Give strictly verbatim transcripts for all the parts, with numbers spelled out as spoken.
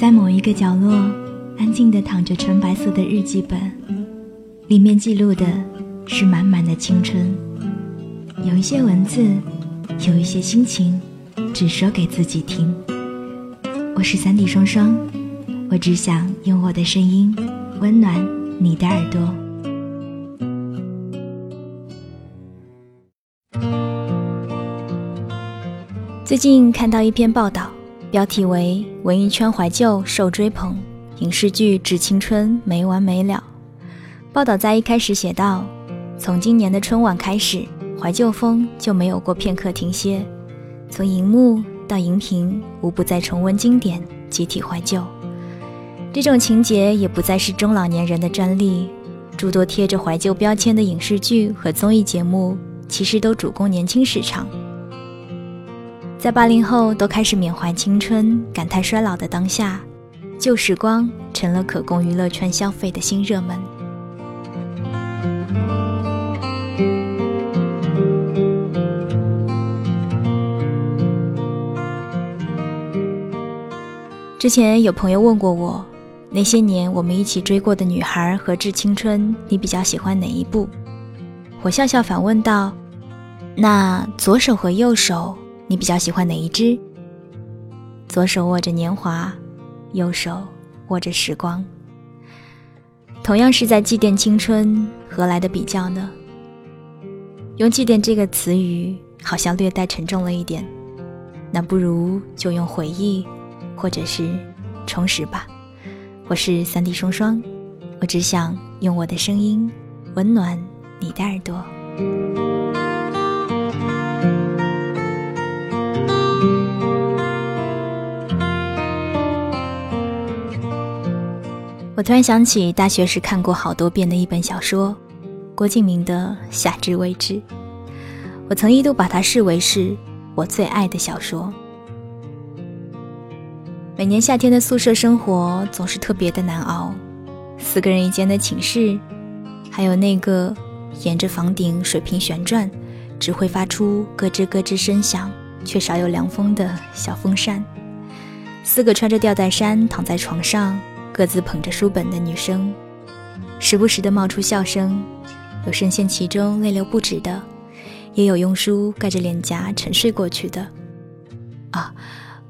在某一个角落，安静地躺着纯白色的日记本，里面记录的是满满的青春。有一些文字，有一些心情，只说给自己听。我是三弟双双，我只想用我的声音温暖你的耳朵。最近看到一篇报道，标题为文艺圈怀旧受追捧，影视剧致青春没完没了。报道在一开始写道，从今年的春晚开始，怀旧风就没有过片刻停歇，从荧幕到荧屏，无不在重温经典，集体怀旧。这种情节也不再是中老年人的专利，诸多贴着怀旧标签的影视剧和综艺节目其实都主攻年轻市场。在八零后都开始缅怀青春，感叹衰老的当下，旧时光成了可供娱乐圈消费的新热门。之前有朋友问过我，那些年我们一起追过的女孩和致青春，你比较喜欢哪一部？我笑笑反问道，那左手和右手你比较喜欢哪一只？左手握着年华，右手握着时光。同样是在祭奠青春，何来的比较呢？用祭奠这个词语好像略带沉重了一点，那不如就用回忆或者是重拾吧。我是三弟双双，我只想用我的声音温暖你的耳朵。我突然想起大学时看过好多遍的一本小说，郭敬明的《夏至未至》，我曾一度把它视为是我最爱的小说。每年夏天的宿舍生活总是特别的难熬，四个人一间的寝室，还有那个沿着房顶水平旋转，只会发出咯吱咯吱声响，却少有凉风的小风扇。四个穿着吊带衫躺在床上，各自捧着书本的女生，时不时地冒出笑声，有深陷其中泪流不止的，也有用书盖着脸颊沉睡过去的。啊，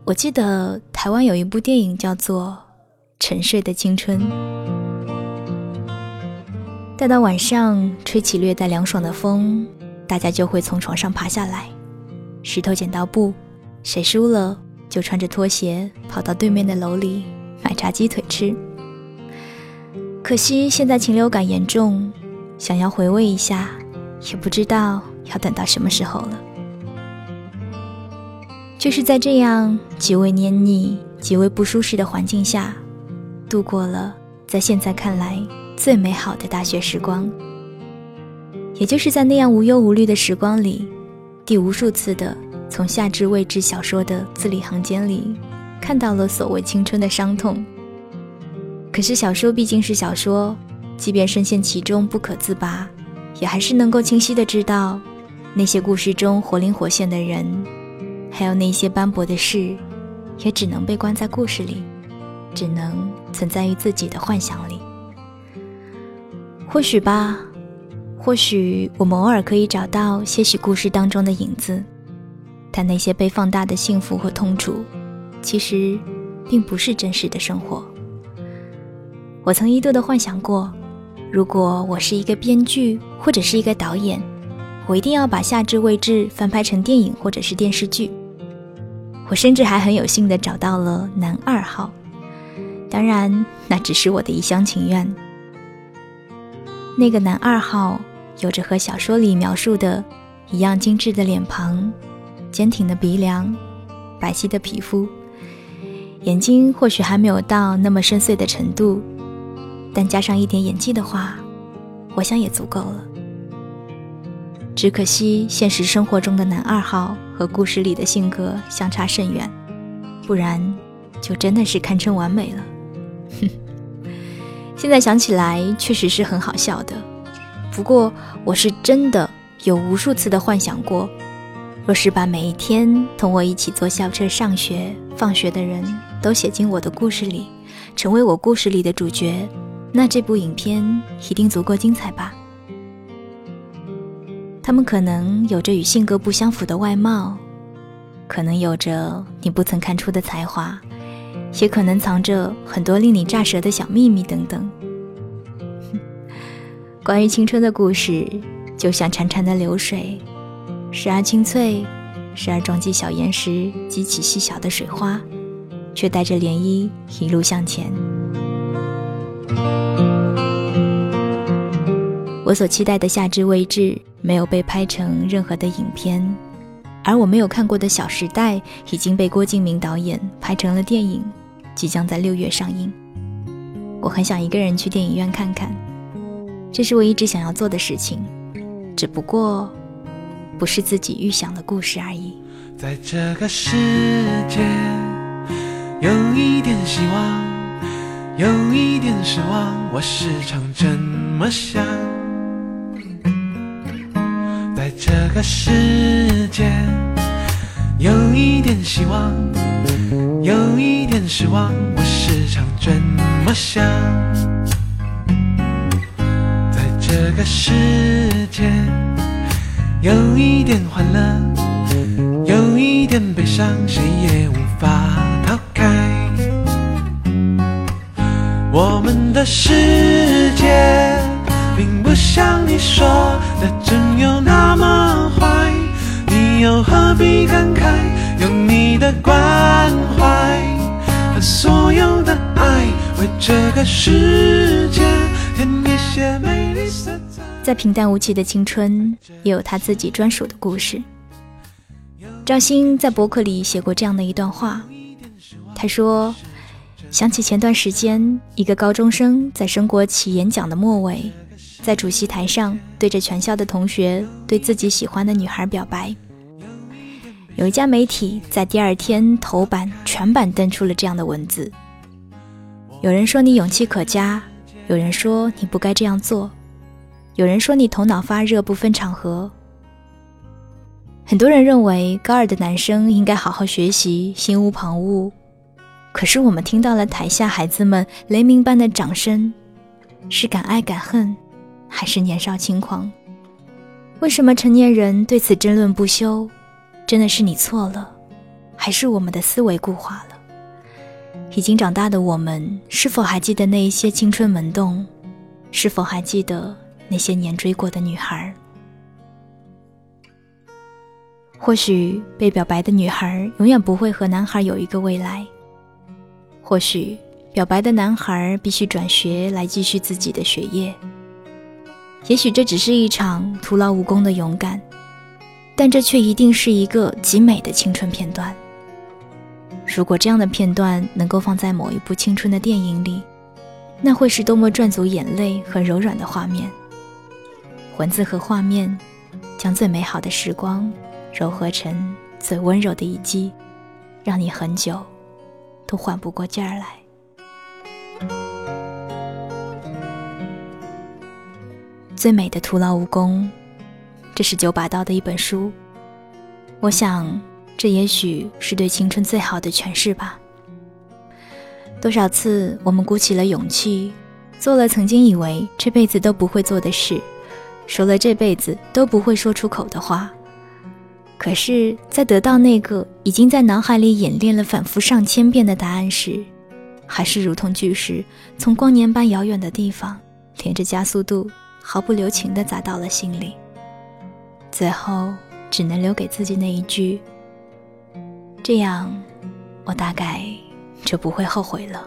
我记得台湾有一部电影叫做《沉睡的青春》。待到晚上，吹起略带凉爽的风，大家就会从床上爬下来，石头剪刀布，谁输了就穿着拖鞋跑到对面的楼里买炸鸡腿吃。可惜现在禽流感严重，想要回味一下，也不知道要等到什么时候了。就是在这样极为黏腻、极为不舒适的环境下，度过了在现在看来最美好的大学时光。也就是在那样无忧无虑的时光里，第无数次的从夏至未至小说的字里行间里看到了所谓青春的伤痛。可是小说毕竟是小说，即便深陷其中不可自拔，也还是能够清晰地知道那些故事中活灵活现的人，还有那些斑驳的事，也只能被关在故事里，只能存在于自己的幻想里。或许吧，或许我们偶尔可以找到些许故事当中的影子，但那些被放大的幸福和痛楚，其实并不是真实的生活。我曾一度的幻想过，如果我是一个编剧或者是一个导演，我一定要把《夏至未至》翻拍成电影或者是电视剧。我甚至还很有幸地找到了男二号，当然那只是我的一厢情愿。那个男二号有着和小说里描述的一样精致的脸庞，坚挺的鼻梁，白皙的皮肤，眼睛或许还没有到那么深邃的程度，但加上一点演技的话，我想也足够了。只可惜现实生活中的男二号和故事里的性格相差甚远，不然就真的是堪称完美了。哼，现在想起来确实是很好笑的，不过我是真的有无数次的幻想过，若是把每一天同我一起坐校车上学、放学的人都写进我的故事里，成为我故事里的主角，那这部影片一定足够精彩吧。他们可能有着与性格不相符的外貌，可能有着你不曾看出的才华，也可能藏着很多令你咋舌的小秘密等等。关于青春的故事，就像潺潺的流水，时而清脆，时而撞击小岩石，激起细小的水花，却带着涟漪一路向前。我所期待的夏至未至没有被拍成任何的影片，而我没有看过的小时代已经被郭敬明导演拍成了电影，即将在六月上映。我很想一个人去电影院看看，这是我一直想要做的事情，只不过不是自己预想的故事而已。在这个世界有一点希望，有一点失望，我时常这么想。在这个世界有一点希望，有一点失望，我时常这么想。在这个世界有一点欢乐，有一点悲伤，谁也无法逃开。我们的世界并不像你说的真有那么坏，你又何必感慨，用你的关怀和所有的爱，为这个世界添一些美丽色彩。在平淡无奇的青春，也有他自己专属的故事。赵鑫在博客里写过这样的一段话，他说，想起前段时间一个高中生在升国旗演讲的末尾，在主席台上对着全校的同学对自己喜欢的女孩表白，有一家媒体在第二天头版全版登出了这样的文字，有人说你勇气可嘉，有人说你不该这样做，有人说你头脑发热不分场合。很多人认为高二的男生应该好好学习，心无旁骛，可是我们听到了台下孩子们雷鸣般的掌声，是敢爱敢恨，还是年少轻狂？为什么成年人对此争论不休？真的是你错了，还是我们的思维固化了？已经长大的我们，是否还记得那一些青春萌动？是否还记得那些年追过的女孩？或许被表白的女孩永远不会和男孩有一个未来，或许表白的男孩必须转学来继续自己的学业，也许这只是一场徒劳无功的勇敢，但这却一定是一个极美的青春片段。如果这样的片段能够放在某一部青春的电影里，那会是多么赚足眼泪和柔软的画面。文字和画面将最美好的时光柔合成最温柔的一击，让你很久都缓不过劲儿来。最美的徒劳无功，这是九把刀的一本书，我想这也许是对青春最好的诠释吧。多少次我们鼓起了勇气，做了曾经以为这辈子都不会做的事，说了这辈子都不会说出口的话，可是在得到那个已经在脑海里演练了反复上千遍的答案时，还是如同巨石从光年般遥远的地方连着加速度毫不留情地砸到了心里，最后只能留给自己那一句，这样我大概就不会后悔了。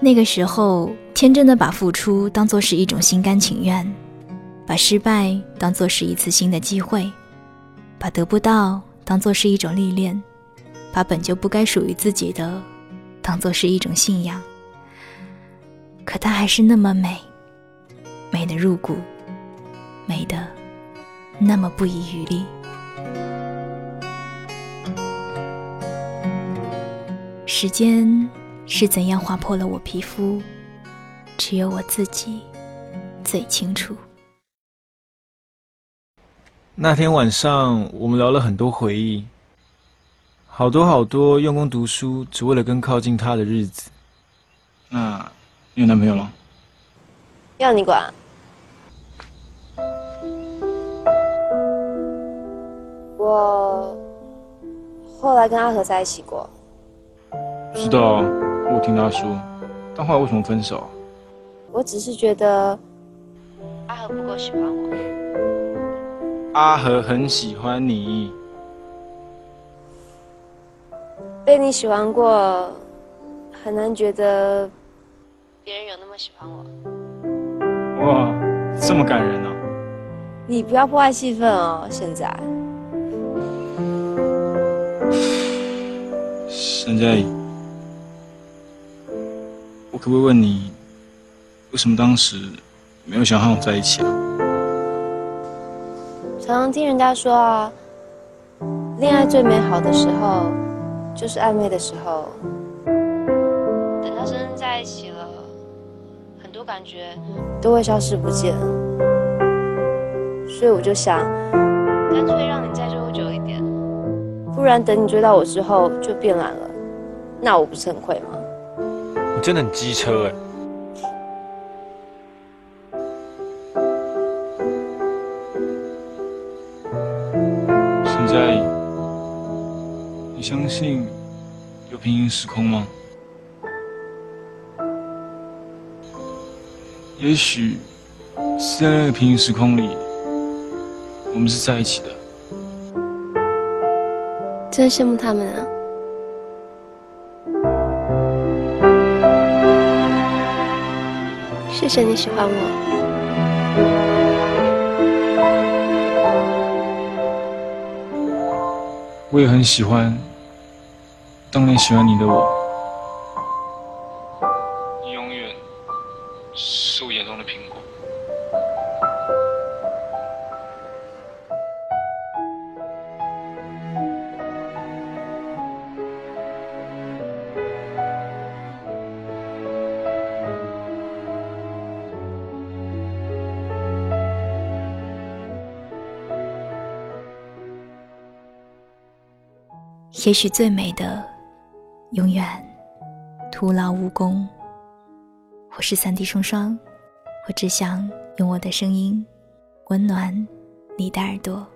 那个时候天真的把付出当作是一种心甘情愿，把失败当作是一次新的机会，把得不到当作是一种历练，把本就不该属于自己的当作是一种信仰。可它还是那么美，美得入骨，美得那么不遗余力。时间是怎样划破了我皮肤，只有我自己最清楚。那天晚上，我们聊了很多回忆，好多好多用功读书，只为了更靠近他的日子。那你有男朋友了？要你管？ 我后来跟阿和在一起过，知道，我听他说，但后来为什么分手？我只是觉得阿和不够喜欢我。阿和很喜欢你，被你喜欢过，很难觉得别人有那么喜欢我。哇，这么感人啊！你不要破坏气氛哦，现在。 沈佳宜，我可不可以问你，为什么当时没有想和我在一起啊？常常听人家说啊，恋爱最美好的时候，就是暧昧的时候。等到真正在一起了，很多感觉都会消失不见。所以我就想，干脆让你再追我久一点。 不然等你追到我之后就变懒了，那我不是很亏吗？你真的很机车哎！沈佳宜，你相信有平行时空吗？也许是在那个平行时空里，我们是在一起的。 真羡慕他们啊！谢谢你喜欢我。我也很喜欢当年喜欢你的我。你永远是我眼中的苹果。 也许最美的，永远徒劳无功。我是三 D 双双，我只想用我的声音温暖你的耳朵。